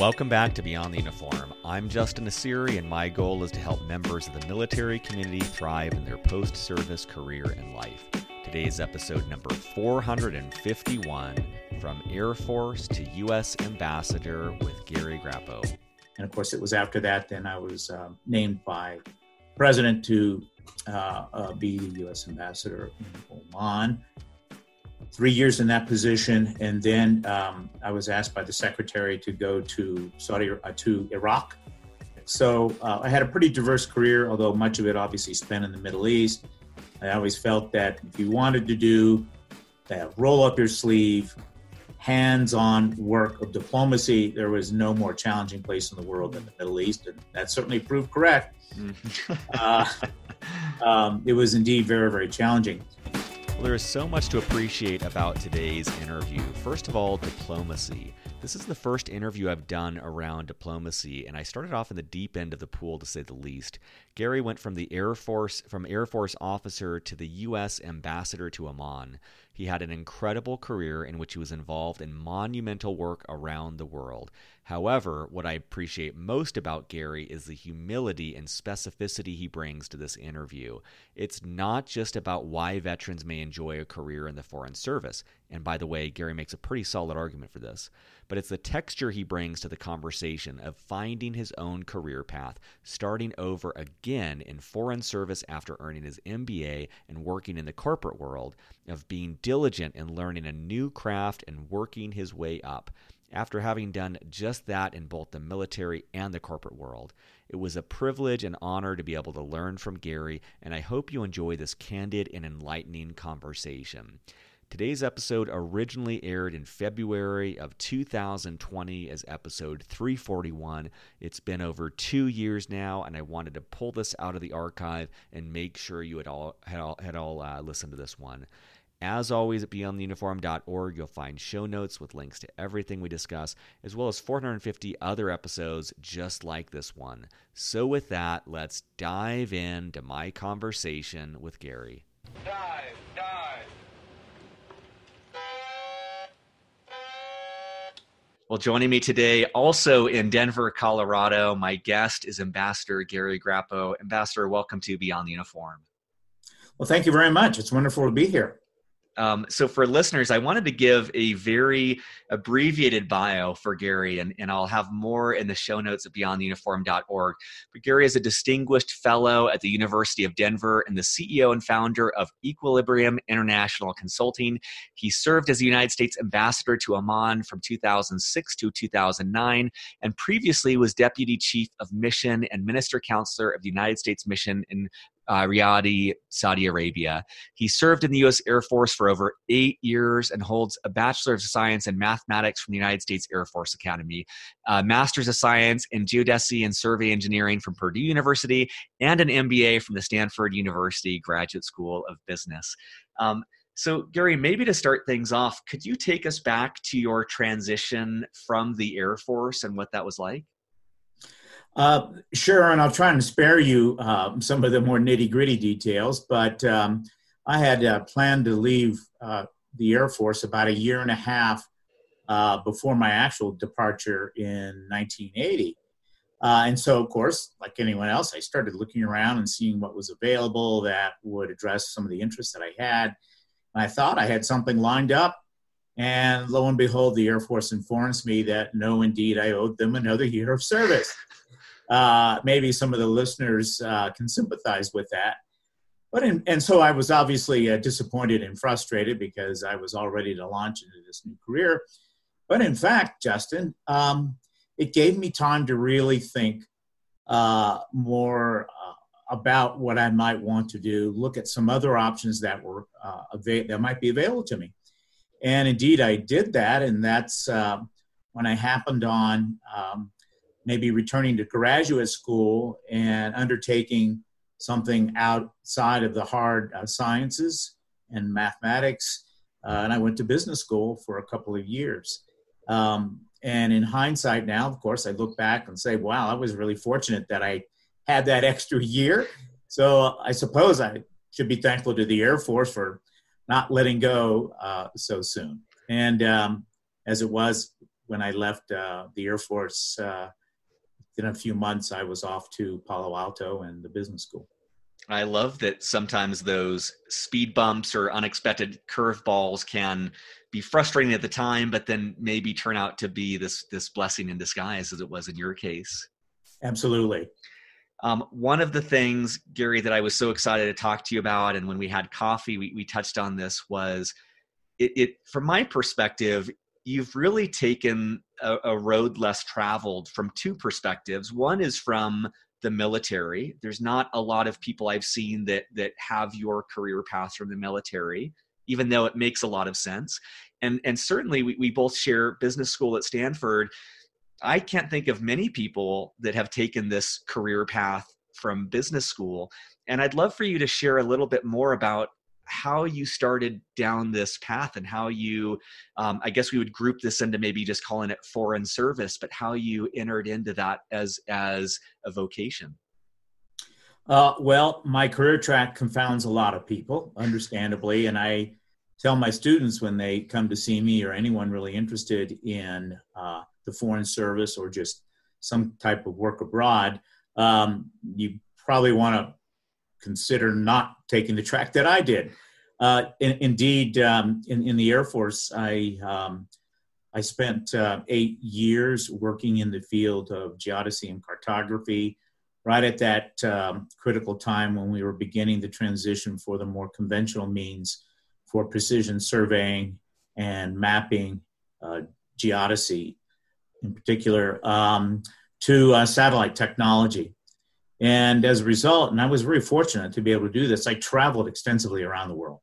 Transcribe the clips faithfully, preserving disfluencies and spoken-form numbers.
Welcome back to Beyond the Uniform. I'm Justin Assiri, and my goal is to help members of the military community thrive in their post-service career and life. Today's episode number four hundred fifty-one, From Air Force to U S Ambassador with Gary Grappo. And of course, it was after that, then I was uh, named by President to uh, uh, be the U S Ambassador in Oman. Three years in that position, and then um, I was asked by the secretary to go to Saudi uh, to Iraq. So uh, I had a pretty diverse career, although much of it obviously spent in the Middle East. I always felt that if you wanted to do that roll up your sleeve, hands-on work of diplomacy, there was no more challenging place in the world than the Middle East, and that certainly proved correct. uh, um, it was indeed very, very challenging. Well, there is so much to appreciate about today's interview. First of all, diplomacy. This is the first interview I've done around diplomacy, and I started off in the deep end of the pool, to say the least. Gary went from the Air Force, from Air Force officer to the U S Ambassador to Oman. He had an incredible career in which he was involved in monumental work around the world. However, what I appreciate most about Gary is the humility and specificity he brings to this interview. It's not just about why veterans may enjoy a career in the Foreign Service. And by the way, Gary makes a pretty solid argument for this. But it's the texture he brings to the conversation of finding his own career path, starting over again in foreign service after earning his M B A and working in the corporate world, of being diligent in learning a new craft and working his way up. After having done just that in both the military and the corporate world, it was a privilege and honor to be able to learn from Gary, and I hope you enjoy this candid and enlightening conversation. Today's episode originally aired in February of two thousand twenty as episode three forty-one. It's been over two years now, and I wanted to pull this out of the archive and make sure you had all had all, had all uh, listened to this one. As always, at beyond the uniform dot org, you'll find show notes with links to everything we discuss, as well as four hundred fifty other episodes just like this one. So with that, let's dive into my conversation with Gary. Dive, dive. Well, joining me today, also in Denver, Colorado, my guest is Ambassador Gary Grappo. Ambassador, welcome to Beyond the Uniform. Well, thank you very much. It's wonderful to be here. Um, so for listeners, I wanted to give a very abbreviated bio for Gary, and, and I'll have more in the show notes at beyond the uniform dot org. But Gary is a distinguished fellow at the University of Denver and the C E O and founder of Equilibrium International Consulting. He served as the United States Ambassador to Oman from two thousand six to two thousand nine, and previously was deputy chief of mission and minister counselor of the United States Mission in Uh, Riyadh, Saudi Arabia. He served in the U S Air Force for over eight years and holds a Bachelor of Science in Mathematics from the United States Air Force Academy, a Master's of Science in Geodesy and Survey Engineering from Purdue University, and an M B A from the Stanford University Graduate School of Business. Um, so Gary, maybe to start things off, could you take us back to your transition from the Air Force and what that was like? Uh, sure, and I'll try and spare you uh, some of the more nitty-gritty details, but um, I had uh, planned to leave uh, the Air Force about a year and a half uh, before my actual departure in nineteen eighty. Uh, and so, of course, like anyone else, I started looking around and seeing what was available that would address some of the interests that I had. And I thought I had something lined up, and lo and behold, the Air Force informs me that no, indeed, I owed them another year of service. Uh, maybe some of the listeners uh, can sympathize with that. But in, and so I was obviously uh, disappointed and frustrated because I was all ready to launch into this new career. But in fact, Justin, um, it gave me time to really think uh, more uh, about what I might want to do, look at some other options that were uh, ava- that might be available to me. And indeed, I did that, and that's uh, when I happened on um, maybe returning to graduate school and undertaking something outside of the hard uh, sciences and mathematics. Uh, and I went to business school for a couple of years. Um, and in hindsight now, of course, I look back and say, wow, I was really fortunate that I had that extra year. So I suppose I should be thankful to the Air Force for not letting go uh, so soon. And um, as it was, when I left uh, the Air Force, uh, in a few months, I was off to Palo Alto and the business school. I love that sometimes those speed bumps or unexpected curveballs can be frustrating at the time, but then maybe turn out to be this this blessing in disguise, as it was in your case. Absolutely. Um, one of the things, Gary, that I was so excited to talk to you about, and when we had coffee, we, we touched on this, was it, it from my perspective, you've really taken a, a road less traveled from two perspectives. One is from the military. There's not a lot of people I've seen that that have your career path from the military, even though it makes a lot of sense. And and certainly we, we both share business school at Stanford. I can't think of many people that have taken this career path from business school. And I'd love for you to share a little bit more about how you started down this path and how you, um, I guess we would group this into maybe just calling it foreign service, but how you entered into that as, as a vocation. Uh, well, my career track confounds a lot of people, understandably. And I tell my students when they come to see me, or anyone really interested in uh, the foreign service or just some type of work abroad, um, you probably want to consider not taking the track that I did. Uh, in, indeed, um, in, in the Air Force, I um, I spent uh, eight years working in the field of geodesy and cartography, right at that um, critical time when we were beginning the transition for the more conventional means for precision surveying and mapping uh, geodesy in particular um, to uh, satellite technology. And as a result, and I was very fortunate to be able to do this, I traveled extensively around the world.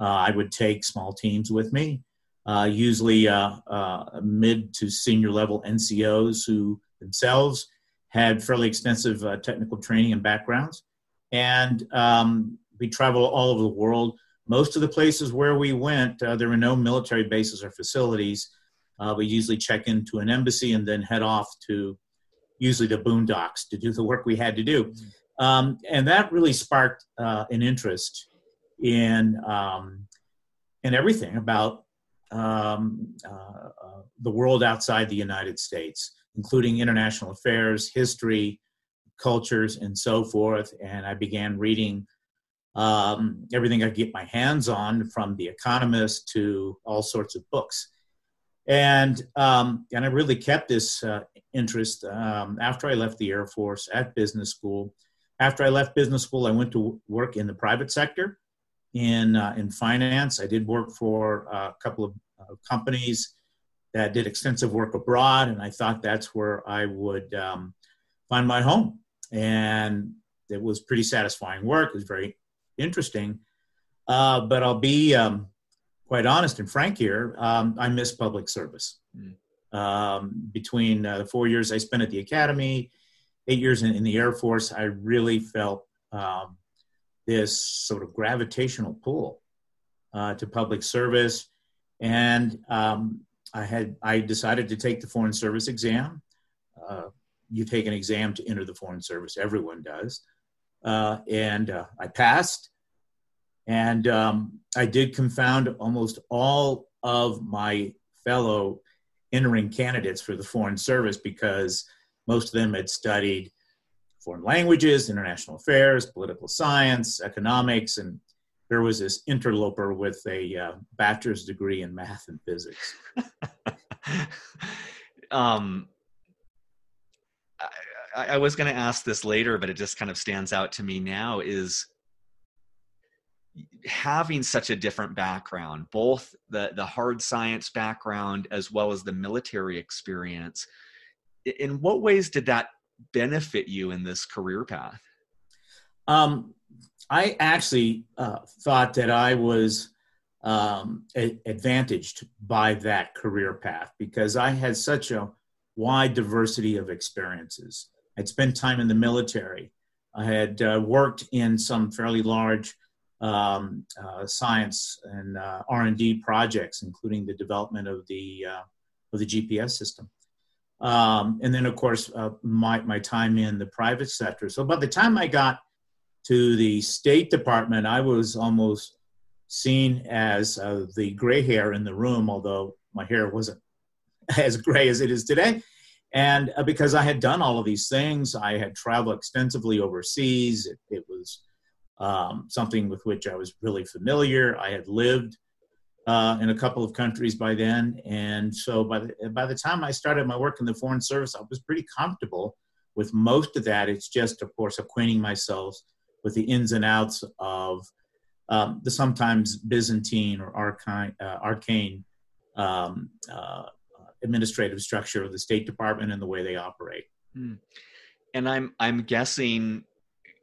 Uh, I would take small teams with me, uh, usually uh, uh, mid to senior level N C Os who themselves had fairly extensive uh, technical training and backgrounds. And um, we traveled all over the world. Most of the places where we went, uh, there were no military bases or facilities. Uh, we usually check into an embassy and then head off to usually the boondocks to do the work we had to do. Um, and that really sparked uh, an interest in um, in everything about um, uh, uh, the world outside the United States, including international affairs, history, cultures, and so forth. And I began reading um, everything I could get my hands on, from The Economist to all sorts of books. And um, and I really kept this uh, interest um, after I left the Air Force, at business school. After I left business school, I went to work in the private sector, in uh, in finance. I did work for a couple of uh, companies that did extensive work abroad, and I thought that's where I would um, find my home. And it was pretty satisfying work. It was very interesting. Uh, but I'll be... Um, quite honest and frank here, um, I miss public service. Um, between uh, the four years I spent at the academy, eight years in, in the Air Force, I really felt um, this sort of gravitational pull uh, to public service. And um, I had I decided to take the Foreign Service exam. Uh, you take an exam to enter the Foreign Service, everyone does. Uh, and uh, I passed. And um, I did confound almost all of my fellow entering candidates for the Foreign Service, because most of them had studied foreign languages, international affairs, political science, economics, and there was this interloper with a uh, bachelor's degree in math and physics. um, I, I was going to ask this later, but it just kind of stands out to me now, is having such a different background, both the, the hard science background as well as the military experience, in what ways did that benefit you in this career path? Um, I actually uh, thought that I was um, a- advantaged by that career path, because I had such a wide diversity of experiences. I'd spent time in the military. I had uh, worked in some fairly large Um, uh, science and uh, R and D projects, including the development of the uh, of the G P S system, um, and then of course uh, my my time in the private sector. So by the time I got to the State Department, I was almost seen as uh, the gray hair in the room, although my hair wasn't as gray as it is today. And uh, because I had done all of these things, I had traveled extensively overseas. It, it was um, something with which I was really familiar. I had lived uh, in a couple of countries by then. And so by the, by the time I started my work in the Foreign Service, I was pretty comfortable with most of that. It's just, of course, acquainting myself with the ins and outs of um, the sometimes Byzantine or arcane, uh, arcane um, uh, administrative structure of the State Department and the way they operate. And I'm I'm guessing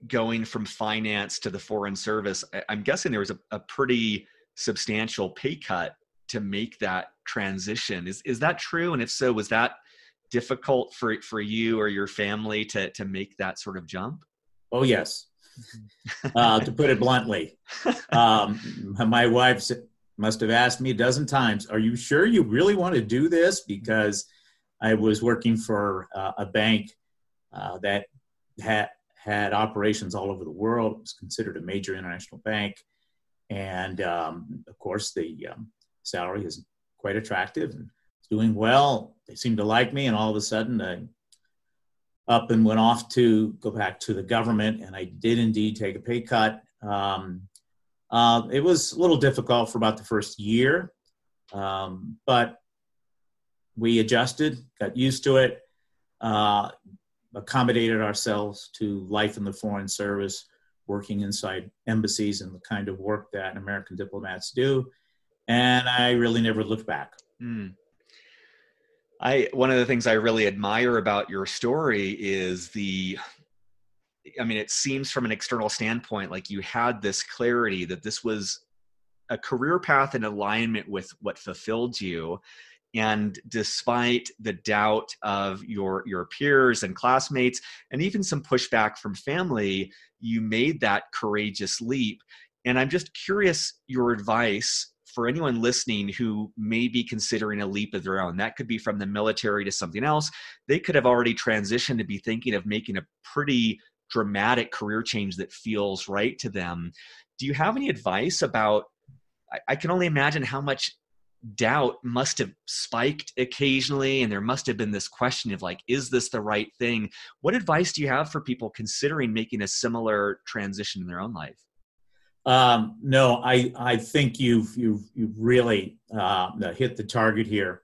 going from finance to the Foreign Service, I'm guessing there was a, a pretty substantial pay cut to make that transition. Is is that true? And if so, was that difficult for for you or your family to to make that sort of jump? Oh yes, uh, to put it bluntly, um, my wife's. Must have asked me a dozen times, are you sure you really want to do this? Because I was working for uh, a bank uh, that had, had operations all over the world. It was considered a major international bank. And um, of course, the um, salary is quite attractive and it's doing well. They seemed to like me. And all of a sudden, I up and went off to go back to the government. And I did indeed take a pay cut. Um, Uh, it was a little difficult for about the first year, um, but we adjusted, got used to it, uh, accommodated ourselves to life in the Foreign Service, working inside embassies and the kind of work that American diplomats do. And I really never looked back. Mm. I, one of the things I really admire about your story is the... I mean, it seems from an external standpoint, like you had this clarity that this was a career path in alignment with what fulfilled you. And despite the doubt of your, your peers and classmates, and even some pushback from family, you made that courageous leap. And I'm just curious, your advice for anyone listening who may be considering a leap of their own, that could be from the military to something else. They could have already transitioned to be thinking of making a pretty dramatic career change that feels right to them. Do you have any advice about, I, I can only imagine how much doubt must have spiked occasionally, and there must have been this question of like, is this the right thing? What advice do you have for people considering making a similar transition in their own life? Um, no, I, I think you've, you've, you've really uh, hit the target here.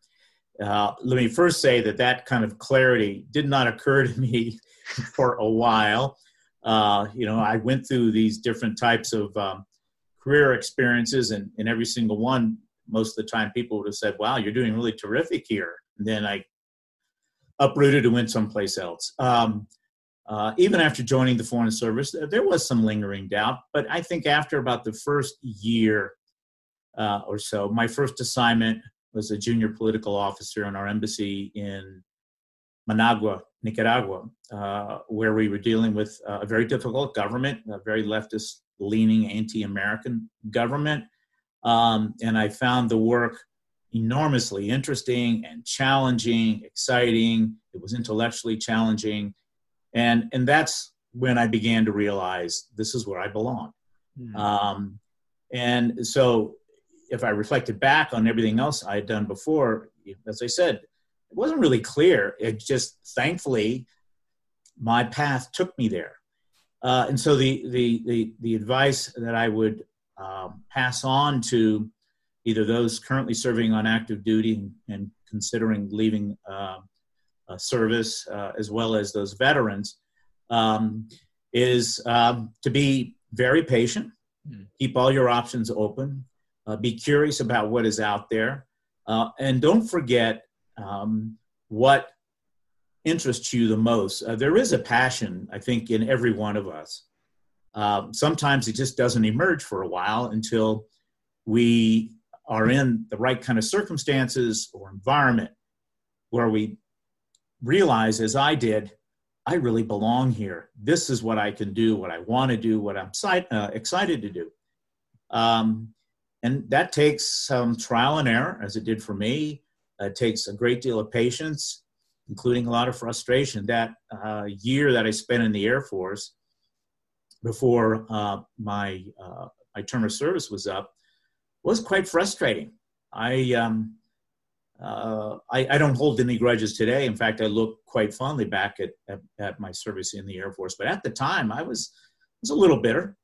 Uh, let me first say that that kind of clarity did not occur to me for a while. Uh, you know, I went through these different types of um, career experiences, and in every single one, most of the time people would have said, wow, you're doing really terrific here. And then I uprooted and went someplace else. Um, uh, even after joining the Foreign Service, there was some lingering doubt, but I think after about the first year uh, or so, my first assignment was a junior political officer in our embassy in Managua, Nicaragua, uh, where we were dealing with uh, a very difficult government, a very leftist-leaning, anti-American government. Um, and I found the work enormously interesting and challenging, exciting. It was intellectually challenging. And, and that's when I began to realize this is where I belong. Mm. Um, and so if I reflected back on everything else I had done before, as I said, it wasn't really clear. It just, thankfully, my path took me there. Uh, and so the, the the the advice that I would um, pass on to either those currently serving on active duty and considering leaving uh, a service, uh, as well as those veterans, um, is um, to be very patient, mm. keep all your options open, uh, be curious about what is out there, uh, and don't forget Um, what interests you the most. Uh, there is a passion, I think, in every one of us. Um, sometimes it just doesn't emerge for a while until we are in the right kind of circumstances or environment where we realize, as I did, I really belong here. This is what I can do, what I want to do, what I'm uh, excited to do. Um, and that takes some trial and error, as it did for me. It takes a great deal of patience, including a lot of frustration. That uh, year that I spent in the Air Force before uh, my uh, my term of service was up was quite frustrating. I um, uh, I, I don't hold any grudges today. In fact, I look quite fondly back at, at, at my service in the Air Force. But at the time, I was, was a little bitter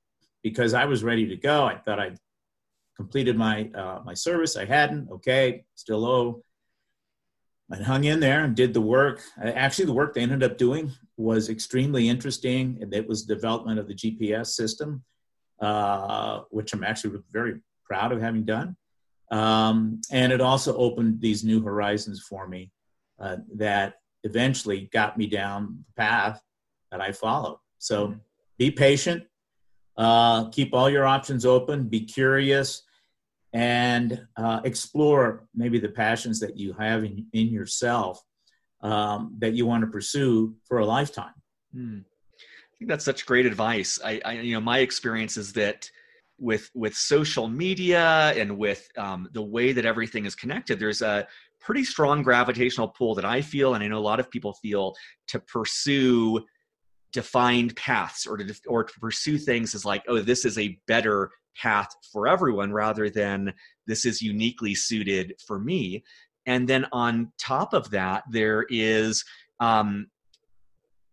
because I was ready to go. I thought I'd completed my, uh, my service. I hadn't. Okay, still owe. I hung in there and did the work. Actually, the work they ended up doing was extremely interesting, and it was development of the G P S system, uh, which I'm actually very proud of having done. Um, and it also opened these new horizons for me uh, that eventually got me down the path that I followed. So mm-hmm. be patient, uh, keep all your options open, be curious, and uh, explore maybe the passions that you have in, in yourself um, that you want to pursue for a lifetime. Hmm. I think that's such great advice. I, I, you know, my experience is that with with social media and with um, the way that everything is connected, there's a pretty strong gravitational pull that I feel, and I know a lot of people feel, to pursue defined paths or to or to pursue things as like, oh, this is a better path for everyone, rather than this is uniquely suited for me. And then on top of that, there is, um,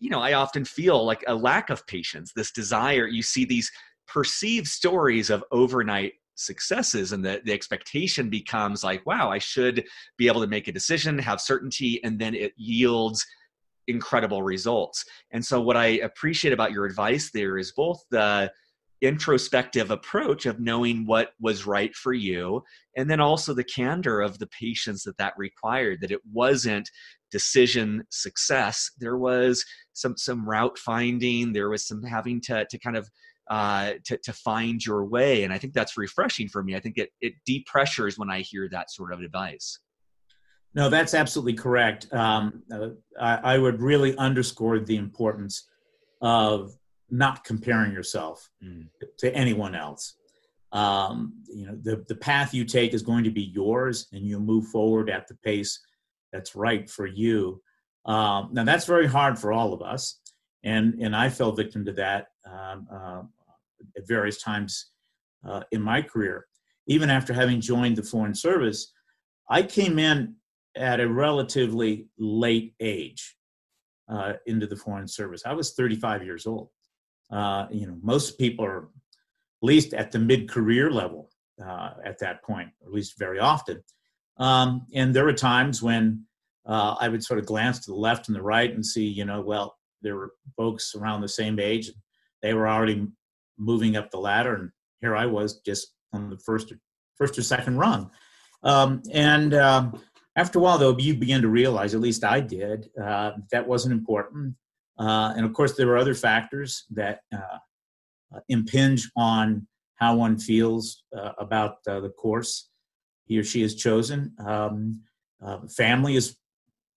you know, I often feel like a lack of patience, this desire. You see these perceived stories of overnight successes, and the, the expectation becomes like, wow, I should be able to make a decision, have certainty, and then it yields incredible results. And so what I appreciate about your advice there is both the introspective approach of knowing what was right for you, and then also the candor of the patience that that required, that it wasn't decision success. There was some some route finding, there was some having to to kind of uh, to, to find your way. And I think that's refreshing for me. I think it, it depressures when I hear that sort of advice. No, that's absolutely correct. Um, uh, I, I would really underscore the importance of not comparing yourself mm. to anyone else. Um, you know, the, the path you take is going to be yours, and you move forward at the pace that's right for you. Um, now that's very hard for all of us. And, and I fell victim to that um, uh, at various times uh, in my career. Even after having joined the Foreign Service, I came in at a relatively late age uh, into the Foreign Service. I was thirty-five years old. Uh, you know, most people are at least at the mid-career level uh, at that point, or at least very often. Um, and there were times when uh, I would sort of glance to the left and the right and see, you know, well, there were folks around the same age. They were already moving up the ladder, and here I was just on the first or, first or second rung. Um, and um, after a while, though, you begin to realize, at least I did, uh, that wasn't important. Uh, and of course, there are other factors that uh, impinge on how one feels uh, about uh, the course he or she has chosen. Um, uh, family is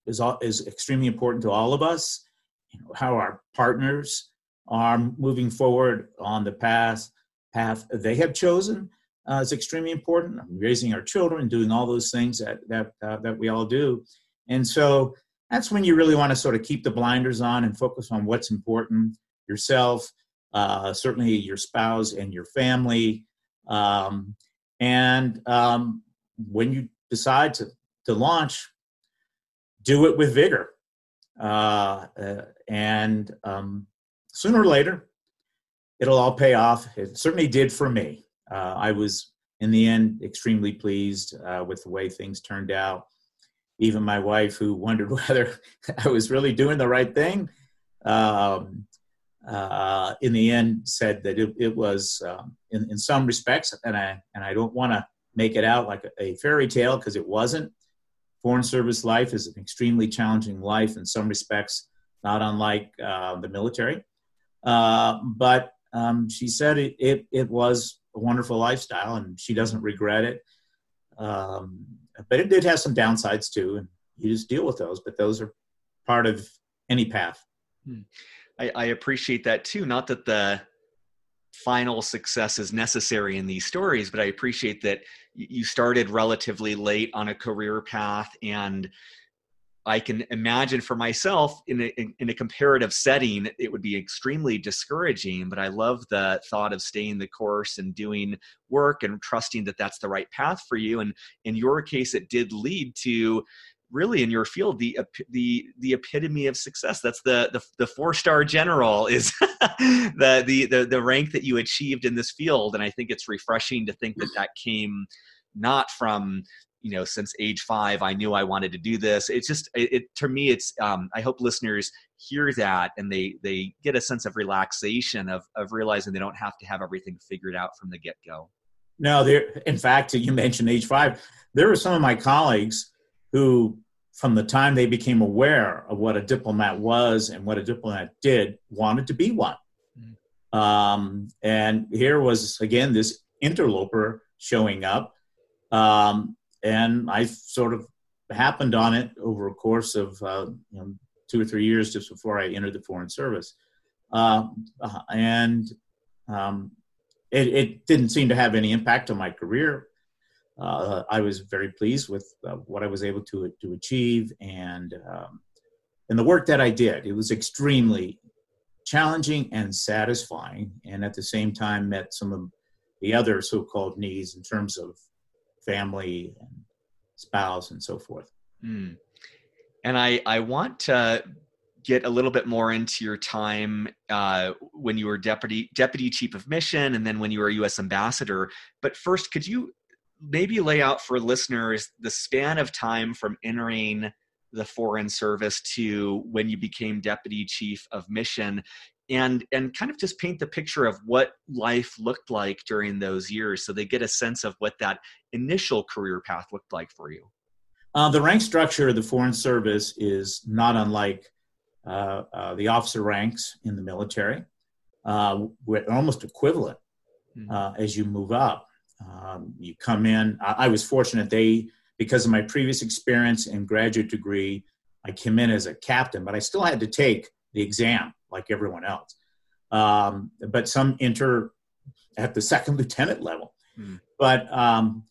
is is extremely important to all of us. You know, how our partners are moving forward on the path path they have chosen uh, is extremely important. Raising our children, doing all those things that that uh, that we all do, and so. That's when you really want to sort of keep the blinders on and focus on what's important, yourself, uh, certainly your spouse and your family. Um, and um, when you decide to, to launch, do it with vigor. Uh, uh, and um, sooner or later, it'll all pay off. It certainly did for me. Uh, I was, in the end, extremely pleased uh, with the way things turned out. Even my wife, who wondered whether I was really doing the right thing, um, uh, in the end said that it, it was, um, in, in some respects, and I and I don't want to make it out like a, a fairy tale, because it wasn't. Foreign Service life is an extremely challenging life in some respects, not unlike uh, the military. Uh, but um, she said it, it it was a wonderful lifestyle, and she doesn't regret it. Um, But it did have some downsides too, and you just deal with those, but those are part of any path. I, I appreciate that too. Not that the final success is necessary in these stories, but I appreciate that you started relatively late on a career path and I can imagine for myself in a, in, in a comparative setting, it would be extremely discouraging, but I love the thought of staying the course and doing work and trusting that that's the right path for you. And in your case, it did lead to really in your field, the, the, the epitome of success. That's the, the, the four-star general is the, the, the, the rank that you achieved in this field. And I think it's refreshing to think that that came not from, you know, since age five, I knew I wanted to do this. It's just, it, it to me, it's, um, I hope listeners hear that and they, they get a sense of relaxation of, of realizing they don't have to have everything figured out from the get-go. No, there, in fact, you mentioned age five, there were some of my colleagues who, from the time they became aware of what a diplomat was and what a diplomat did, wanted to be one. Mm. Um, and here was, again, this interloper showing up. Um, And I sort of happened on it over a course of uh, you know, two or three years just before I entered the Foreign Service. Uh, and um, it, it didn't seem to have any impact on my career. Uh, I was very pleased with uh, what I was able to, to achieve and, um, and the work that I did. It was extremely challenging and satisfying, and at the same time met some of the other so-called needs in terms of family and spouse and so forth. Mm. And I, I want to get a little bit more into your time uh, when you were deputy deputy chief of mission and then when you were a U S ambassador. But first, could you maybe lay out for listeners the span of time from entering the Foreign Service to when you became deputy chief of mission? And and kind of just paint the picture of what life looked like during those years so they get a sense of what that initial career path looked like for you. Uh, the rank structure of the Foreign Service is not unlike uh, uh, the officer ranks in the military. Uh, we're almost equivalent uh, as you move up. Um, you come in, I, I was fortunate they, because of my previous experience and graduate degree, I came in as a captain, but I still had to take the exam like everyone else. Um, but some enter at the second lieutenant level. Mm. But, um,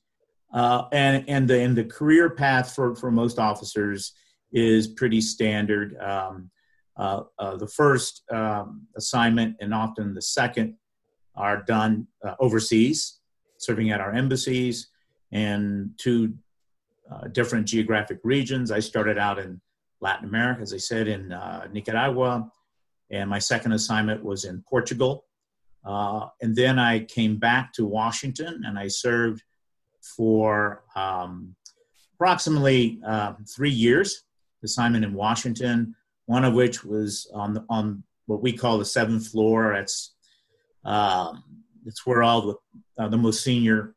uh, and, and the, and the career path for, for most officers is pretty standard. Um, uh, uh, the first, um, assignment and often the second are done uh, overseas, serving at our embassies in two uh, different geographic regions. I started out in Latin America, as I said, in uh, Nicaragua. And my second assignment was in Portugal. Uh, and then I came back to Washington and I served for um, approximately uh, three years, assignment in Washington, one of which was on the, on what we call the seventh floor. It's, uh, it's where all the, uh, the most senior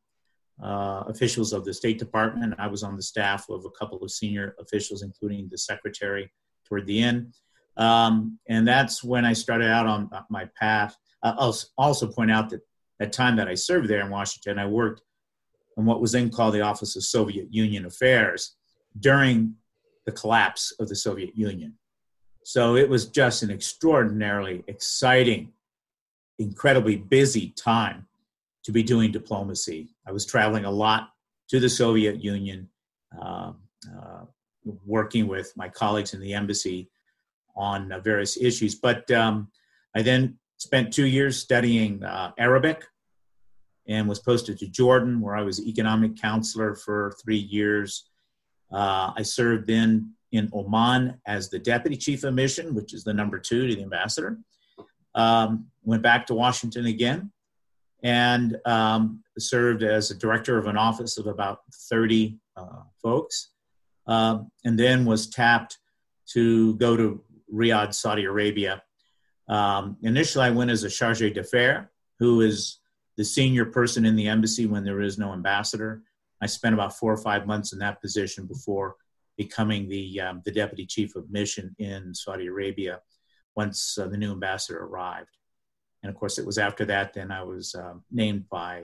uh, officials of the State Department, I was on the staff of a couple of senior officials, including the secretary toward the end. Um, and that's when I started out on my path. I'll also point out that at the time that I served there in Washington, I worked on what was then called the Office of Soviet Union Affairs during the collapse of the Soviet Union. So it was just an extraordinarily exciting, incredibly busy time to be doing diplomacy. I was traveling a lot to the Soviet Union, uh, uh, working with my colleagues in the embassy on uh, various issues. But um, I then spent two years studying uh, Arabic and was posted to Jordan, where I was economic counselor for three years. Uh, I served then in Oman as the deputy chief of mission, which is the number two to the ambassador. Um, went back to Washington again and um, served as a director of an office of about thirty uh, folks, uh, and then was tapped to go to Riyadh, Saudi Arabia. Um, initially, I went as a chargé d'affaires, who is the senior person in the embassy when there is no ambassador. I spent about four or five months in that position before becoming the um, the deputy chief of mission in Saudi Arabia once uh, the new ambassador arrived. And of course, it was after that then I was uh, named by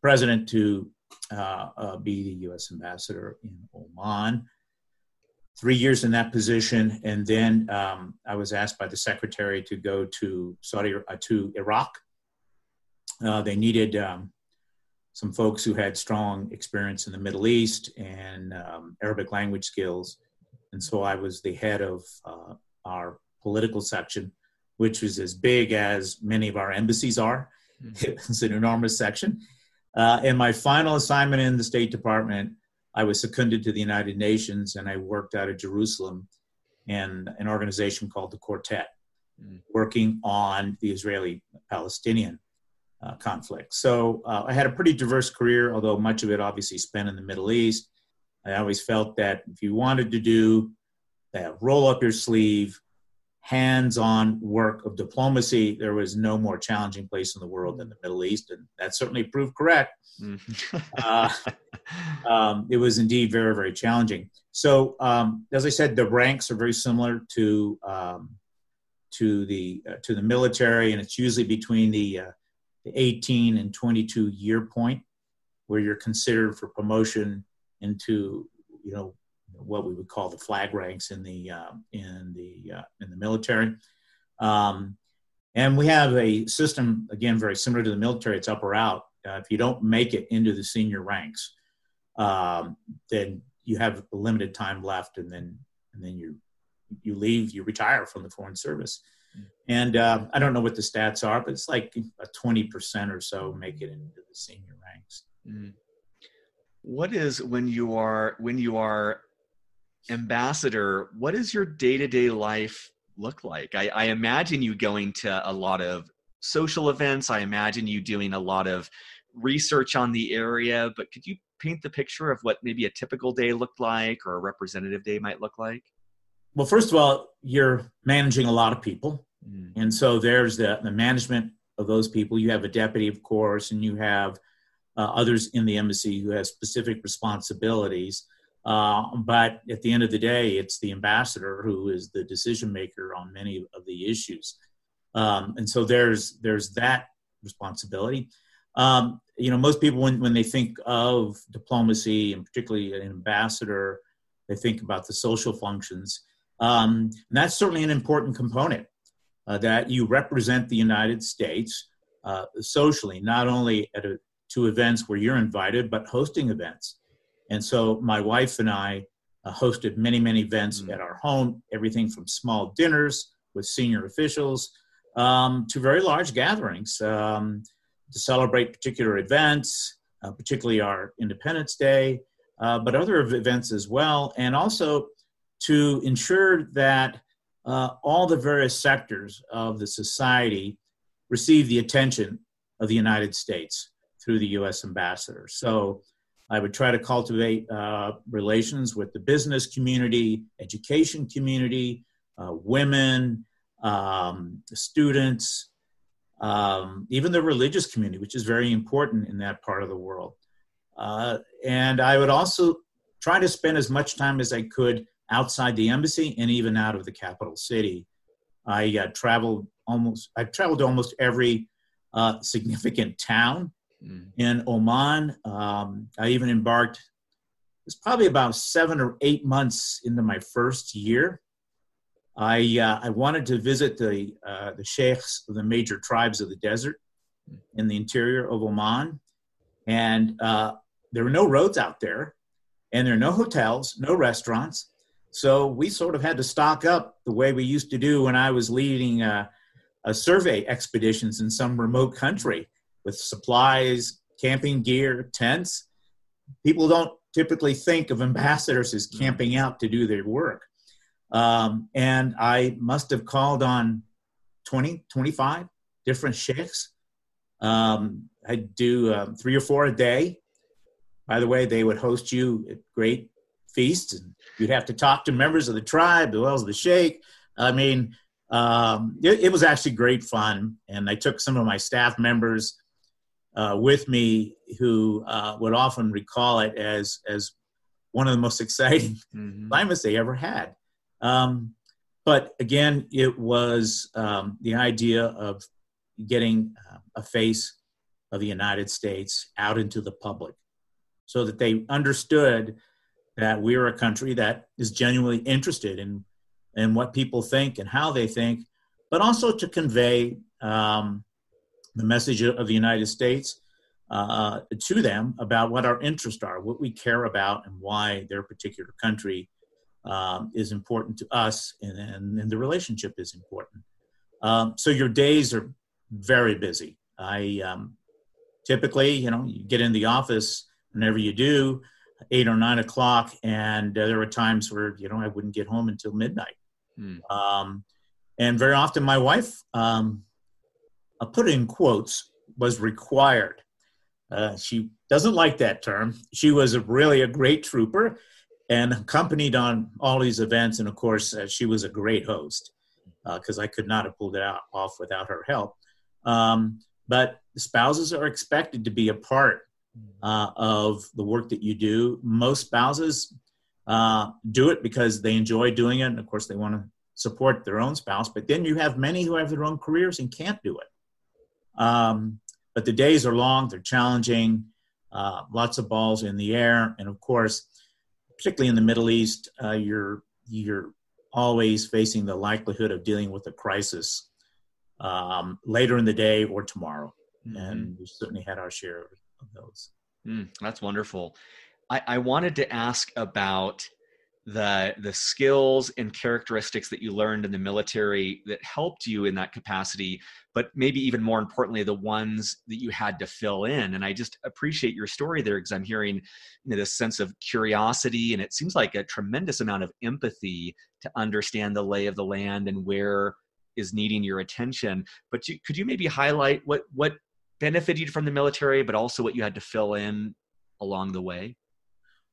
president to uh, uh, be the U S ambassador in Oman. Three years in that position, and then um, I was asked by the secretary to go to Saudi uh, to Iraq. Uh, they needed um, some folks who had strong experience in the Middle East and um, Arabic language skills, And so I was the head of uh, our political section, which was as big as many of our embassies are. Mm-hmm. It was an enormous section. Uh, and my final assignment in the State Department, I was seconded to the United Nations, and I worked out of Jerusalem in an organization called the Quartet, mm-hmm. working on the Israeli-Palestinian uh, conflict. So uh, I had a pretty diverse career, although much of it obviously spent in the Middle East. I always felt that if you wanted to do that roll up your sleeve, hands-on work of diplomacy, there was no more challenging place in the world than the Middle East, and that certainly proved correct. Mm-hmm. uh, um, it was indeed very, very challenging. So, um, as I said, the ranks are very similar to um, to the uh, to the military, and it's usually between the, uh, the eighteen and twenty-two year point where you're considered for promotion into, you know, what we would call the flag ranks in the uh, in the uh, in the military, um, and we have a system again very similar to the military. It's up or out. Uh, if you don't make it into the senior ranks, um, then you have a limited time left, and then and then you you leave, you retire from the Foreign Service. Mm-hmm. And uh, I don't know what the stats are, but it's like a twenty percent or so make it into the senior ranks. Mm-hmm. What is when you are when you are ambassador, what does your day-to-day life look like? I, I imagine you going to a lot of social events. I imagine you doing a lot of research on the area, but could you paint the picture of what maybe a typical day looked like or a representative day might look like? Well, first of all, you're managing a lot of people. Mm. And so there's the, the management of those people. You have a deputy, of course, and you have uh, others in the embassy who have specific responsibilities. Uh, but at the end of the day, it's the ambassador who is the decision maker on many of the issues. Um, and so there's there's that responsibility. Um, you know, most people, when, when they think of diplomacy, and particularly an ambassador, they think about the social functions. Um, and that's certainly an important component, uh, that you represent the United States uh, socially, not only at a, to events where you're invited, but hosting events. And so my wife and I uh, hosted many, many events mm. at our home, everything from small dinners with senior officials um, to very large gatherings um, to celebrate particular events, uh, particularly our Independence Day, uh, but other events as well. And also to ensure that uh, all the various sectors of the society receive the attention of the United States through the U S ambassador. So I would try to cultivate uh, relations with the business community, education community, uh, women, um, students, um, even the religious community, which is very important in that part of the world. Uh, and I would also try to spend as much time as I could outside the embassy and even out of the capital city. I uh, traveled almost, I traveled to almost every uh, significant town in Oman. um, I even embarked, it was probably about seven or eight months into my first year. I uh, I wanted to visit the uh, the sheikhs of the major tribes of the desert in the interior of Oman. And uh, there were no roads out there, and there are no hotels, no restaurants. So we sort of had to stock up the way we used to do when I was leading uh, a survey expeditions in some remote country, with supplies, camping gear, tents. People don't typically think of ambassadors as camping out to do their work. Um, and I must have called on twenty, twenty-five different sheikhs. Um, I'd do um, three or four a day. By the way, they would host you at great feasts, and you'd have to talk to members of the tribe as well as the sheikh. I mean, um, it, it was actually great fun. And I took some of my staff members Uh, with me, who uh, would often recall it as as one of the most exciting mm-hmm. climates they ever had. Um, but again, it was um, the idea of getting uh, a face of the United States out into the public so that they understood that we are a country that is genuinely interested in, in what people think and how they think, but also to convey um, the message of the United States uh, to them about what our interests are, what we care about, and why their particular country um, is important to us, and, and, and the relationship is important. Um, so your days are very busy. I um, typically, you know, you get in the office whenever you do, eight or nine o'clock, and uh, there were times where, you know, I wouldn't get home until midnight. Mm. Um, and very often my wife, um, I'll put it in quotes, was required. Uh, she doesn't like that term. She was a, really a great trooper and accompanied on all these events. And of course, uh, she was a great host because uh, I could not have pulled it out, off without her help. Um, but spouses are expected to be a part uh, of the work that you do. Most spouses uh, do it because they enjoy doing it. And of course, they want to support their own spouse. But then you have many who have their own careers and can't do it. Um, but the days are long, they're challenging, uh, lots of balls in the air. And of course, particularly in the Middle East, uh, you're, you're always facing the likelihood of dealing with a crisis um, later in the day or tomorrow. Mm-hmm. And we've certainly had our share of those. Mm, that's wonderful. I, I wanted to ask about the the skills and characteristics that you learned in the military that helped you in that capacity, but maybe even more importantly, the ones that you had to fill in. And I just appreciate your story there because I'm hearing, you know, this sense of curiosity, and it seems like a tremendous amount of empathy to understand the lay of the land and where is needing your attention. But you, could you maybe highlight what, what benefited you from the military, but also what you had to fill in along the way?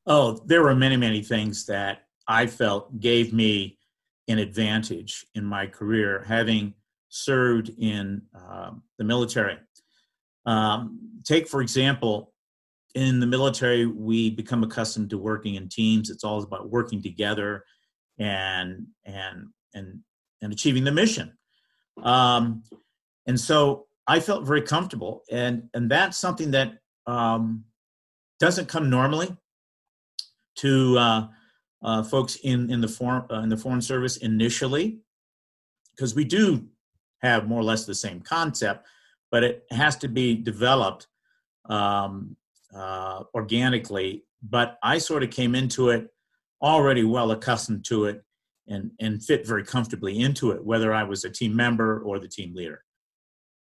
Oh, there were many, many things that I felt gave me an advantage in my career, having served in uh, the military. Um, take, for example, in the military, we become accustomed to working in teams. It's all about working together and and and and achieving the mission. Um, and so I felt very comfortable, and and that's something that um, doesn't come normally to uh, uh, folks in in the foreign uh, in the Foreign Service initially, because we do have more or less the same concept, but it has to be developed um, uh, organically. But I sort of came into it already well accustomed to it, and and fit very comfortably into it, whether I was a team member or the team leader,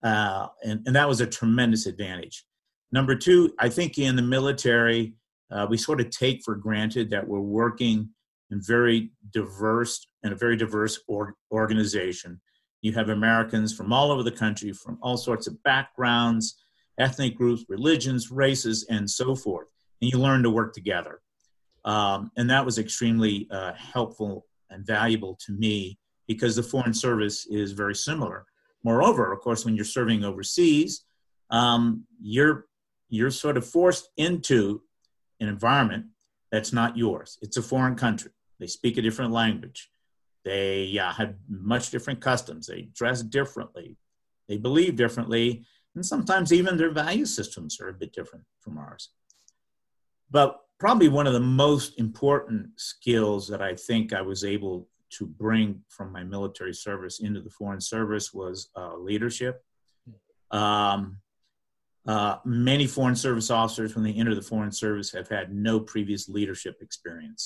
uh, and and that was a tremendous advantage. Number two, I think in the military, Uh, we sort of take for granted that we're working in very diverse, in a very diverse org- organization. You have Americans from all over the country, from all sorts of backgrounds, ethnic groups, religions, races, and so forth. And you learn to work together. Um, and that was extremely uh, helpful and valuable to me because the Foreign Service is very similar. Moreover, of course, when you're serving overseas, um, you're you're sort of forced into an environment that's not yours. It's a foreign country. They speak a different language. They uh, have much different customs. They dress differently. They believe differently. And sometimes even their value systems are a bit different from ours. But probably one of the most important skills that I think I was able to bring from my military service into the Foreign Service was uh, leadership. Um, Uh, many Foreign Service officers, when they enter the Foreign Service, have had no previous leadership experience.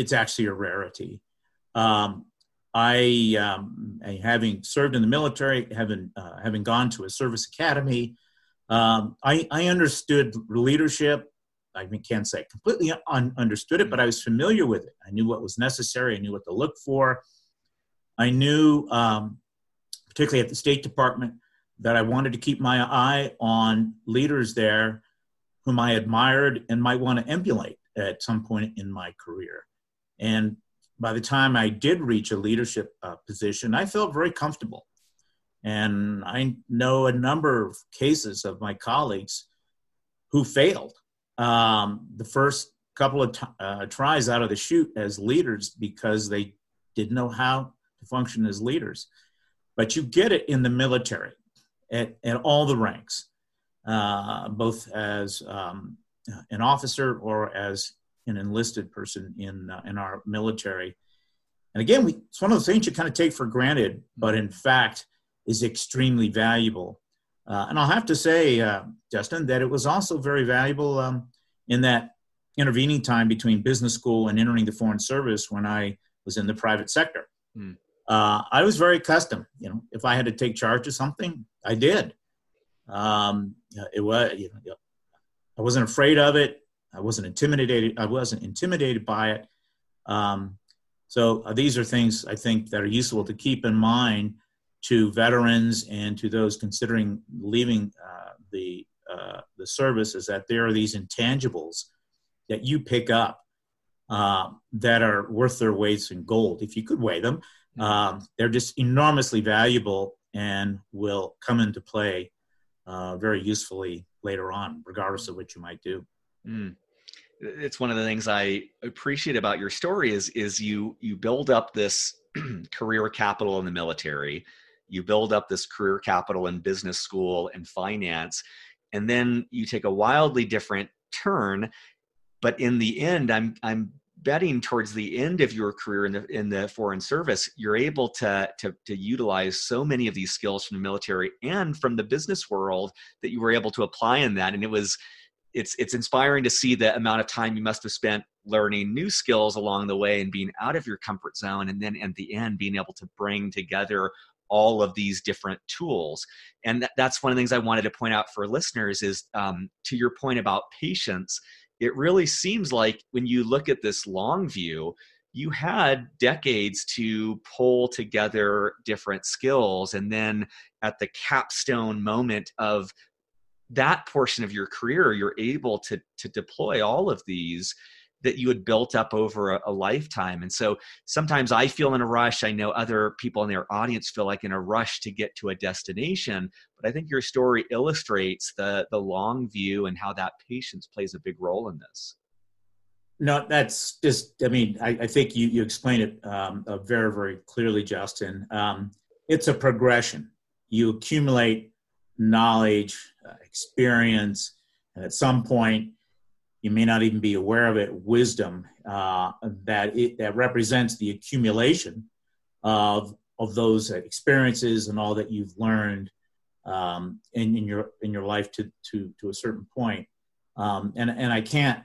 It's actually a rarity. Um, I, um, having served in the military, having uh, having gone to a service academy, um, I, I understood leadership. I can't say completely un- understood it, but I was familiar with it. I knew what was necessary. I knew what to look for. I knew, um, particularly at the State Department, that I wanted to keep my eye on leaders there whom I admired and might want to emulate at some point in my career. And by the time I did reach a leadership uh, position, I felt very comfortable. And I know a number of cases of my colleagues who failed um, the first couple of t- uh, tries out of the chute as leaders because they didn't know how to function as leaders. But you get it in the military. At, at all the ranks, uh, both as um, an officer or as an enlisted person in uh, in our military. And again, we, it's one of those things you kind of take for granted, but in fact is extremely valuable. Uh, and I'll have to say, uh, Justin, that it was also very valuable um, in that intervening time between business school and entering the Foreign Service when I was in the private sector. Mm. Uh, I was very accustomed, you know, if I had to take charge of something, I did. Um, it was, you know, I wasn't afraid of it. I wasn't intimidated. I wasn't intimidated by it. Um, so these are things I think that are useful to keep in mind to veterans and to those considering leaving uh, the uh, the service, is that there are these intangibles that you pick up uh, that are worth their weights in gold. If you could weigh them, um, they're just enormously valuable and will come into play uh, very usefully later on, regardless of what you might do. Mm. It's one of the things I appreciate about your story is, is you, you build up this career capital in the military, you build up this career capital in business school and finance, and then you take a wildly different turn. But in the end, I'm, I'm betting towards the end of your career in the, in the Foreign Service, you're able to, to, to utilize so many of these skills from the military and from the business world that you were able to apply in that. And it was, It's it's inspiring to see the amount of time you must have spent learning new skills along the way and being out of your comfort zone, and then at the end being able to bring together all of these different tools. And that, that's one of the things I wanted to point out for listeners is um, to your point about patience, it really seems like when you look at this long view, you had decades to pull together different skills. And then at the capstone moment of that portion of your career, you're able to to deploy all of these that you had built up over a, a lifetime. And so sometimes I feel in a rush. I know other people in their audience feel like in a rush to get to a destination, but I think your story illustrates the the long view and how that patience plays a big role in this. No, that's just, I mean, I, I think you you explained it um, uh, very, very clearly, Justin. Um, it's a progression. You accumulate knowledge, uh, experience, and at some point, you may not even be aware of it, wisdom uh, that it, that represents the accumulation of of those experiences and all that you've learned um, in, in your in your life to to to a certain point. Um, and and I can't,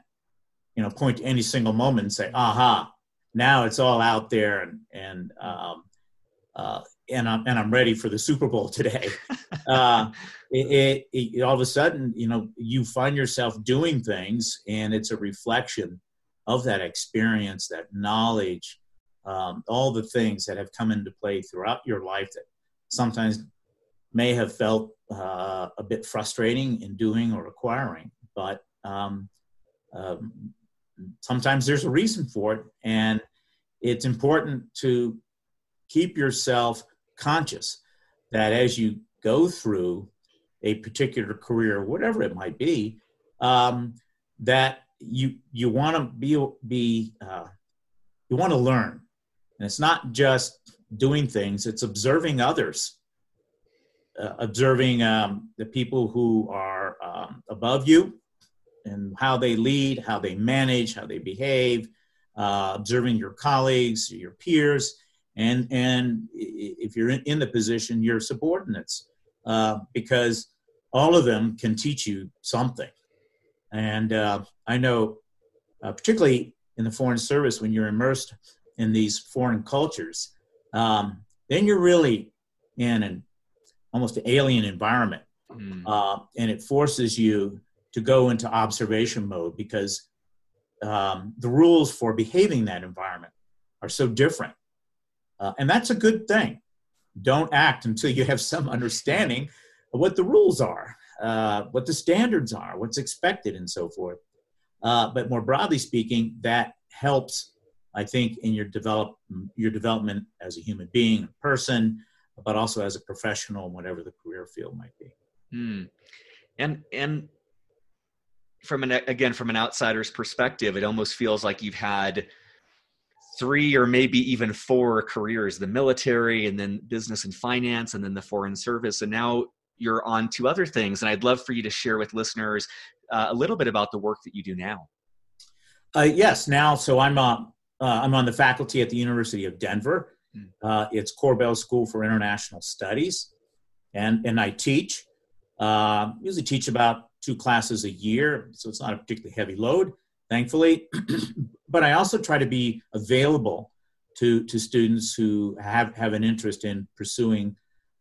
you know, point to any single moment and say, "Aha! Now it's all out there," and and um, uh, and I'm and I'm ready for the Super Bowl today. Uh, it, it, it all of a sudden, you know, you find yourself doing things, and it's a reflection of that experience, that knowledge, um, all the things that have come into play throughout your life that sometimes may have felt uh, a bit frustrating in doing or acquiring, but um, um, sometimes there's a reason for it, and it's important to keep yourself conscious that as you go through a particular career, whatever it might be, um, that you you want to be be uh, you want to learn, and it's not just doing things; it's observing others, uh, observing um, the people who are um, above you, and how they lead, how they manage, how they behave, uh, observing your colleagues, your peers, and and if you're in, in the position, your subordinates. Uh, because all of them can teach you something. And uh, I know, uh, particularly in the Foreign Service, when you're immersed in these foreign cultures, um, then you're really in an almost an alien environment. Mm. Uh, and it forces you to go into observation mode because um, the rules for behaving in that environment are so different. Uh, and that's a good thing. Don't act until you have some understanding of what the rules are, uh, what the standards are, what's expected, and so forth. Uh, but more broadly speaking, that helps, I think, in your develop your development as a human being, a person, but also as a professional, whatever the career field might be. Mm. And and from an again from an outsider's perspective, it almost feels like you've had three or maybe even four careers, the military and then business and finance and then the Foreign Service. And now you're on to other things. And I'd love for you to share with listeners uh, a little bit about the work that you do now. Uh, yes. Now, so I'm, uh, uh, I'm on the faculty at the University of Denver. Uh, it's Corbell School for International Studies. And, and I teach, uh, usually teach about two classes a year. So it's not a particularly heavy load. thankfully. But I also try to be available to, to students who have, have an interest in pursuing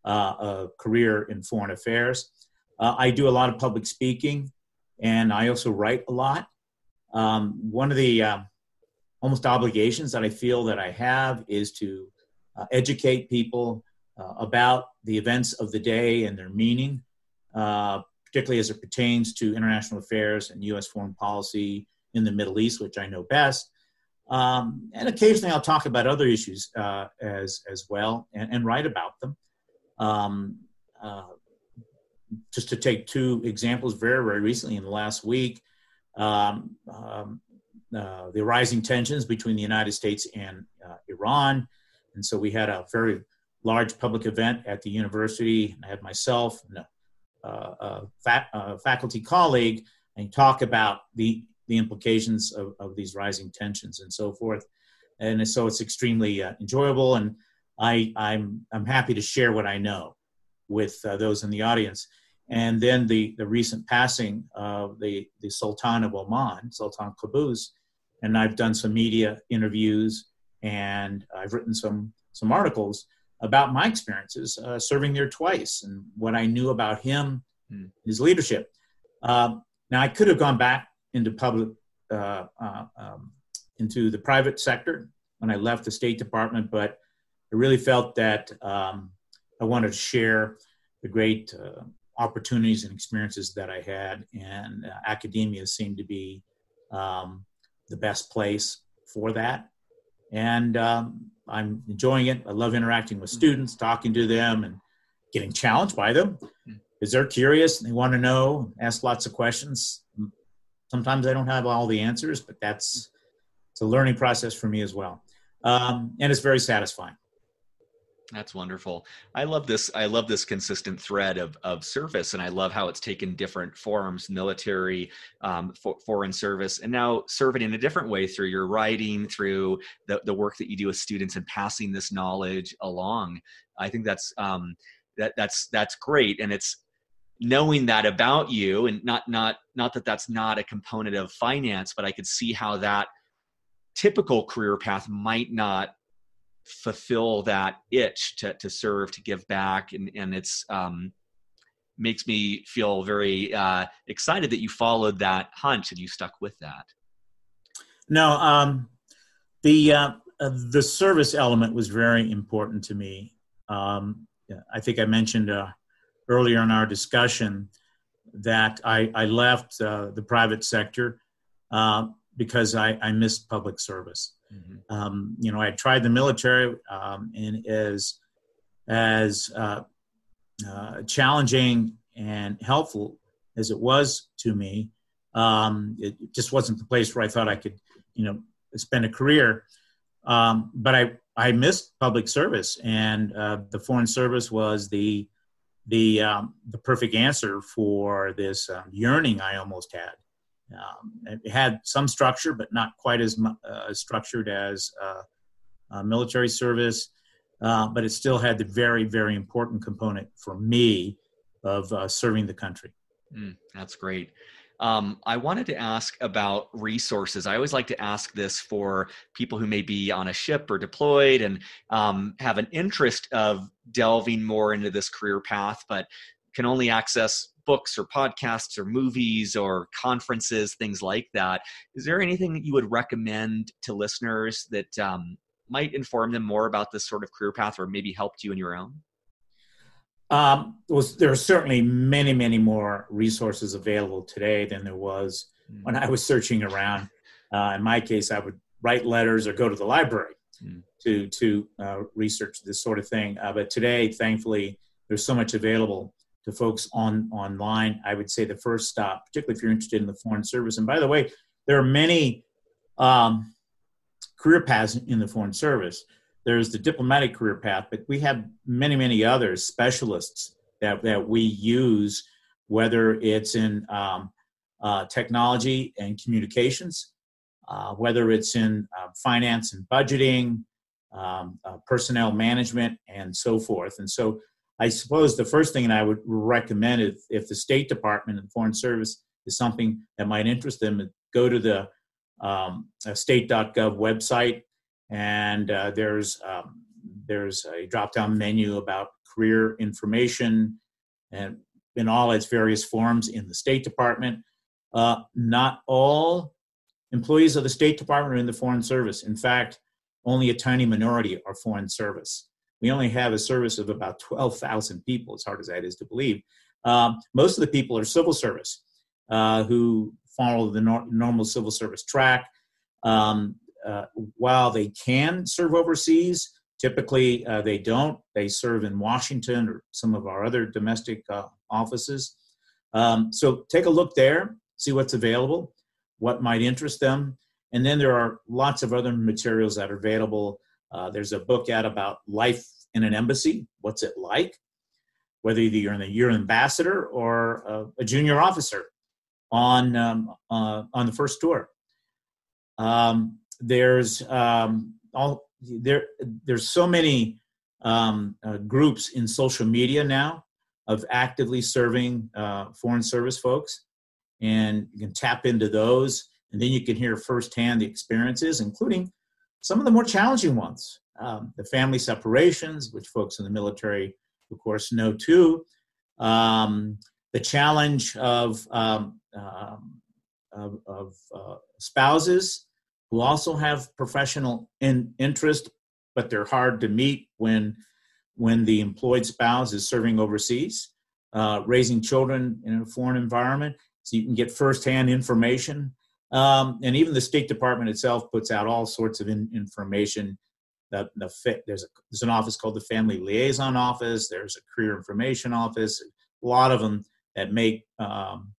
uh, a career in foreign affairs. Uh, I do a lot of public speaking, and I also write a lot. Um, one of the uh, almost obligations that I feel that I have is to uh, educate people uh, about the events of the day and their meaning, uh, particularly as it pertains to international affairs and U S foreign policy in the Middle East, which I know best. Um, and occasionally I'll talk about other issues uh, as, as well and, and write about them. Um, uh, just to take two examples very, very recently in the last week, um, um, uh, the rising tensions between the United States and uh, Iran. And so we had a very large public event at the university. I had myself and a, a, fa- a faculty colleague and talk about the the implications of, of these rising tensions and so forth. And so it's extremely uh, enjoyable, and I, I'm, I'm happy to share what I know with uh, those in the audience. And then the, the recent passing of the, the Sultan of Oman, Sultan Qaboos, and I've done some media interviews, and I've written some, some articles about my experiences uh, serving there twice and what I knew about him and his leadership. Uh, now, I could have gone back into public, uh, uh, um, into the private sector when I left the State Department, but I really felt that um, I wanted to share the great uh, opportunities and experiences that I had, and uh, academia seemed to be um, the best place for that. And um, I'm enjoying it. I love interacting with students, talking to them, and getting challenged by them, because they're curious and they want to know, ask lots of questions. Sometimes I don't have all the answers, but that's it's a learning process for me as well. Um, and it's very satisfying. That's wonderful. I love this. I love this consistent thread of, of service, and I love how it's taken different forms, military, um, for, foreign service, and now serving in a different way through your writing, through the, the work that you do with students and passing this knowledge along. I think that's um, that that's that's great. And it's knowing that about you, and not not not that that's not a component of finance, but I could see how that typical career path might not fulfill that itch to to serve, to give back, and and it's um, makes me feel very uh, excited that you followed that hunch and you stuck with that. No, um, the uh, the service element was very important to me. Um, I think I mentioned Uh, earlier in our discussion that I, I left uh, the private sector uh, because I, I missed public service. Mm-hmm. Um, you know, I tried the military, um, and as as uh, uh, challenging and helpful as it was to me, um, it just wasn't the place where I thought I could, you know, spend a career. Um, but I, I missed public service, and uh, the Foreign Service was the the um, the perfect answer for this um, yearning I almost had. Um, it had some structure, but not quite as uh, structured as uh, uh, military service, uh, but it still had the very, very important component for me of uh, serving the country. Mm, that's great. Um, I wanted to ask about resources. I always like to ask this for people who may be on a ship or deployed and um, have an interest of delving more into this career path, but can only access books or podcasts or movies or conferences, things like that. Is there anything that you would recommend to listeners that um, might inform them more about this sort of career path, or maybe helped you in your own? Um, well, there are certainly many, many more resources available today than there was mm. when I was searching around. Uh, in my case, I would write letters or go to the library mm. to to uh, research this sort of thing. Uh, but today, thankfully, there's so much available to folks on online. I would say the first stop, particularly if you're interested in the Foreign Service. And by the way, there are many um, career paths in the Foreign Service. There's the diplomatic career path, but we have many, many other specialists that, that we use, whether it's in um, uh, technology and communications, uh, whether it's in uh, finance and budgeting, um, uh, personnel management, and so forth. And so I suppose the first thing that I would recommend, if, if the State Department and Foreign Service is something that might interest them, go to the um, a state dot gov website, and uh, there's um, there's a drop-down menu about career information, and in all its various forms in the State Department. Uh, not all employees of the State Department are in the Foreign Service. In fact, only a tiny minority are Foreign Service. We only have a service of about twelve thousand people, as hard as that is to believe. Uh, most of the people are civil service, uh, who follow the nor- normal civil service track. Um, uh, while they can serve overseas, typically uh, they don't. They serve in Washington or some of our other domestic uh, offices. Um, so take a look there, see what's available, what might interest them. And then there are lots of other materials that are available. Uh, there's a book out about life in an embassy, what's it like, whether you're an, you're an ambassador or a, a junior officer on um, uh, on the first tour. Um, there's um, all there. There's so many um, uh, groups in social media now of actively serving uh, Foreign Service folks, and you can tap into those, and then you can hear firsthand the experiences, including some of the more challenging ones, um, the family separations, which folks in the military, of course, know too, um, the challenge of um, um, of, of uh, spouses who also have professional in interest, but they're hard to meet when when the employed spouse is serving overseas, uh, raising children in a foreign environment, so you can get firsthand information. Um, and even the State Department itself puts out all sorts of in, information. The, the fit, there's, a, there's an office called the Family Liaison Office. There's a Career Information Office. A lot of them that make um,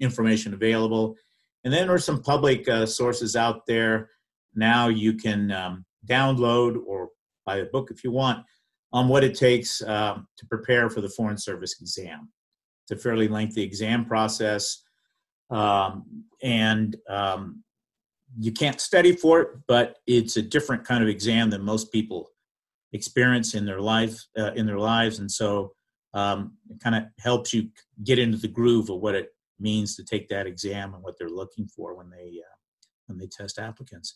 information available. And then there's some public uh, sources out there. Now you can um, download or buy a book if you want on what it takes um, to prepare for the Foreign Service exam. It's a fairly lengthy exam process. Um, and um, you can't study for it, but it's a different kind of exam than most people experience in their life, uh, in their lives, and so um, it kind of helps you get into the groove of what it means to take that exam and what they're looking for when they uh, when they test applicants.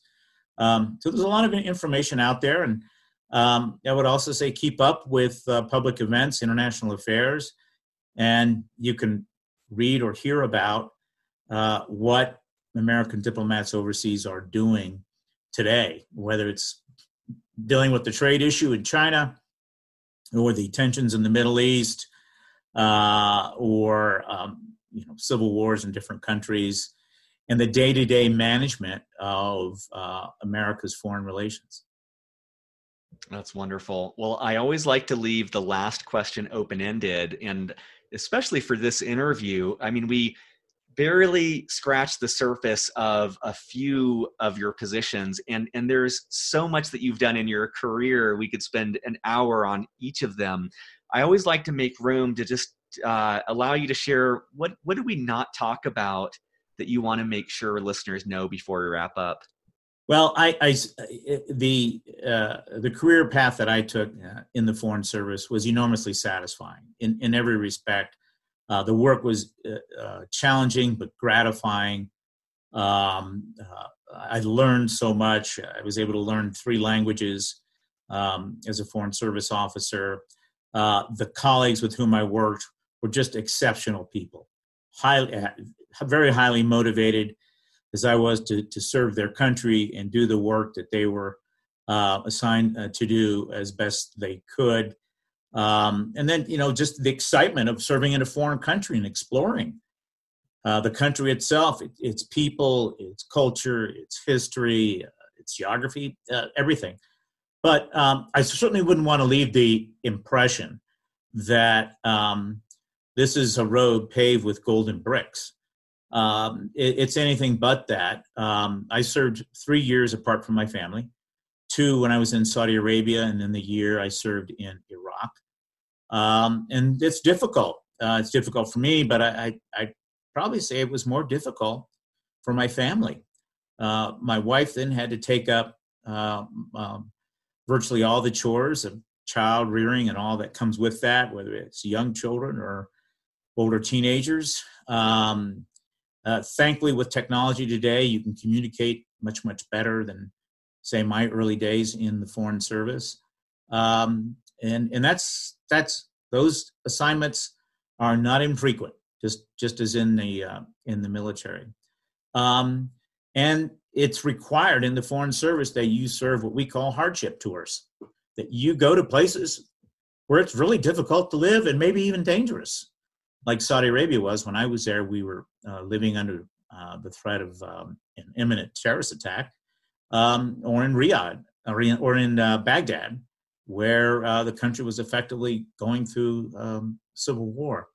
Um, so there's a lot of information out there, and um, I would also say keep up with uh, public events, international affairs, and you can read or hear about Uh, what American diplomats overseas are doing today, whether it's dealing with the trade issue in China or the tensions in the Middle East uh, or um, you know, civil wars in different countries, and the day-to-day management of uh, America's foreign relations. That's wonderful. Well, I always like to leave the last question open-ended, and especially for this interview, I mean, we barely scratched the surface of a few of your positions, and, and there's so much that you've done in your career. We could spend an hour on each of them. I always like to make room to just uh, allow you to share what, what did we not talk about that you want to make sure listeners know before we wrap up? Well, I, I the uh, the career path that I took in the Foreign Service was enormously satisfying in, in every respect. Uh, the work was uh, uh, challenging but gratifying. Um, uh, I learned so much. I was able to learn three languages um, as a Foreign Service officer. Uh, the colleagues with whom I worked were just exceptional people, highly, very highly motivated as I was to, to serve their country and do the work that they were uh, assigned uh, to do as best they could. Um, and then, you know, just the excitement of serving in a foreign country and exploring uh, the country itself, it, its people, its culture, its history, uh, its geography, uh, everything. But um, I certainly wouldn't want to leave the impression that um, this is a road paved with golden bricks. Um, it, it's anything but that. Um, I served three years apart from my family, two when I was in Saudi Arabia, and then the year I served in Iraq. Um, and it's difficult. Uh, it's difficult for me, but I, I, I probably say it was more difficult for my family. Uh, my wife then had to take up uh, um, virtually all the chores of child rearing and all that comes with that, whether it's young children or older teenagers. Um, Uh, thankfully, with technology today, you can communicate much, much better than, say, my early days in the Foreign Service. Um, and and that's that's those assignments are not infrequent, just just as in the uh, in the military. Um, and it's required in the Foreign Service that you serve what we call hardship tours, that you go to places where it's really difficult to live and maybe even dangerous, like Saudi Arabia was. When I was there, we were uh, living under uh, the threat of um, an imminent terrorist attack, um, or in Riyadh, or in, or in uh, Baghdad, where uh, the country was effectively going through um, civil war.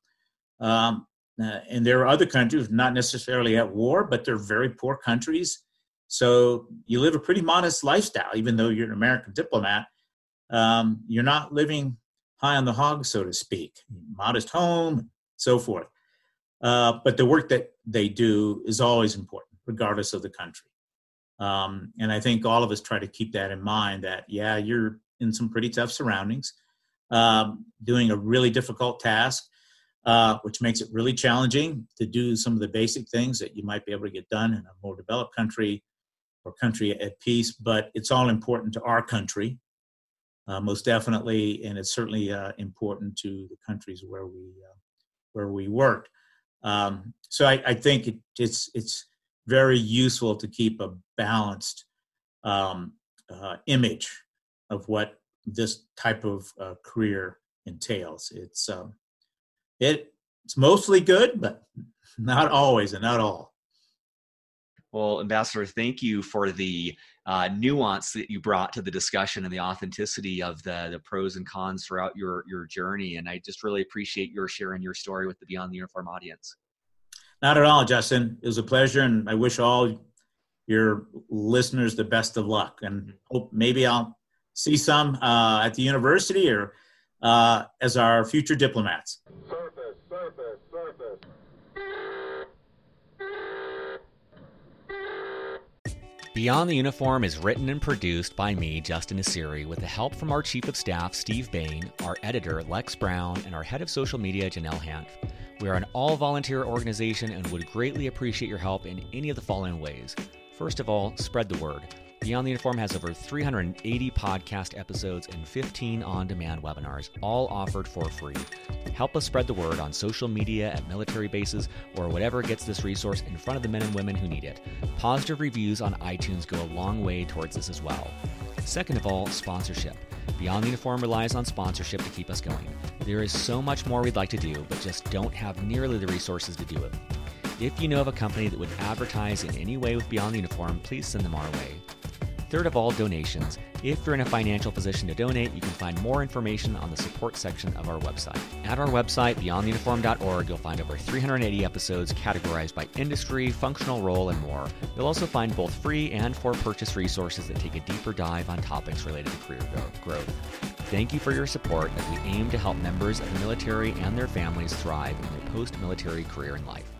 Um, uh, and there are other countries, not necessarily at war, but they're very poor countries. So you live a pretty modest lifestyle, even though you're an American diplomat. Um, you're not living high on the hog, so to speak, modest home, so forth. Uh, but the work that they do is always important, regardless of the country. Um, and I think all of us try to keep that in mind, that, yeah, you're in some pretty tough surroundings, um, doing a really difficult task, uh, which makes it really challenging to do some of the basic things that you might be able to get done in a more developed country or country at peace. But it's all important to our country. Uh, most definitely, and it's certainly uh, important to the countries where we uh, where we worked. Um, so I, I think it, it's it's very useful to keep a balanced um, uh, image of what this type of uh, career entails. It's um, it it's mostly good, but not always and not all. Well, Ambassador, thank you for the uh, nuance that you brought to the discussion and the authenticity of the, the pros and cons throughout your, your journey. And I just really appreciate your sharing your story with the Beyond the Uniform audience. Not at all, Justin. It was a pleasure, and I wish all your listeners the best of luck. And hope maybe I'll see some uh, at the university or uh, as our future diplomats. Surface, surface, surface. Beyond the Uniform is written and produced by me, Justin Assiri, with the help from our Chief of Staff, Steve Bain, our editor, Lex Brown, and our Head of Social Media, Janelle Hanf. We are an all-volunteer organization and would greatly appreciate your help in any of the following ways. First of all, spread the word. Beyond the Uniform has over three hundred eighty podcast episodes and fifteen on-demand webinars, all offered for free. Help us spread the word on social media, at military bases, or whatever gets this resource in front of the men and women who need it. Positive reviews on iTunes go a long way towards this as well. Second of all, sponsorship. Beyond the Uniform relies on sponsorship to keep us going. There is so much more we'd like to do, but just don't have nearly the resources to do it. If you know of a company that would advertise in any way with Beyond the Uniform, please send them our way. Third of all, donations. If you're in a financial position to donate, you can find more information on the support section of our website. At our website, beyond the uniform dot org, you'll find over three hundred eighty episodes categorized by industry, functional role, and more. You'll also find both free and for-purchase resources that take a deeper dive on topics related to career growth. Thank you for your support as we aim to help members of the military and their families thrive in their post-military career and life.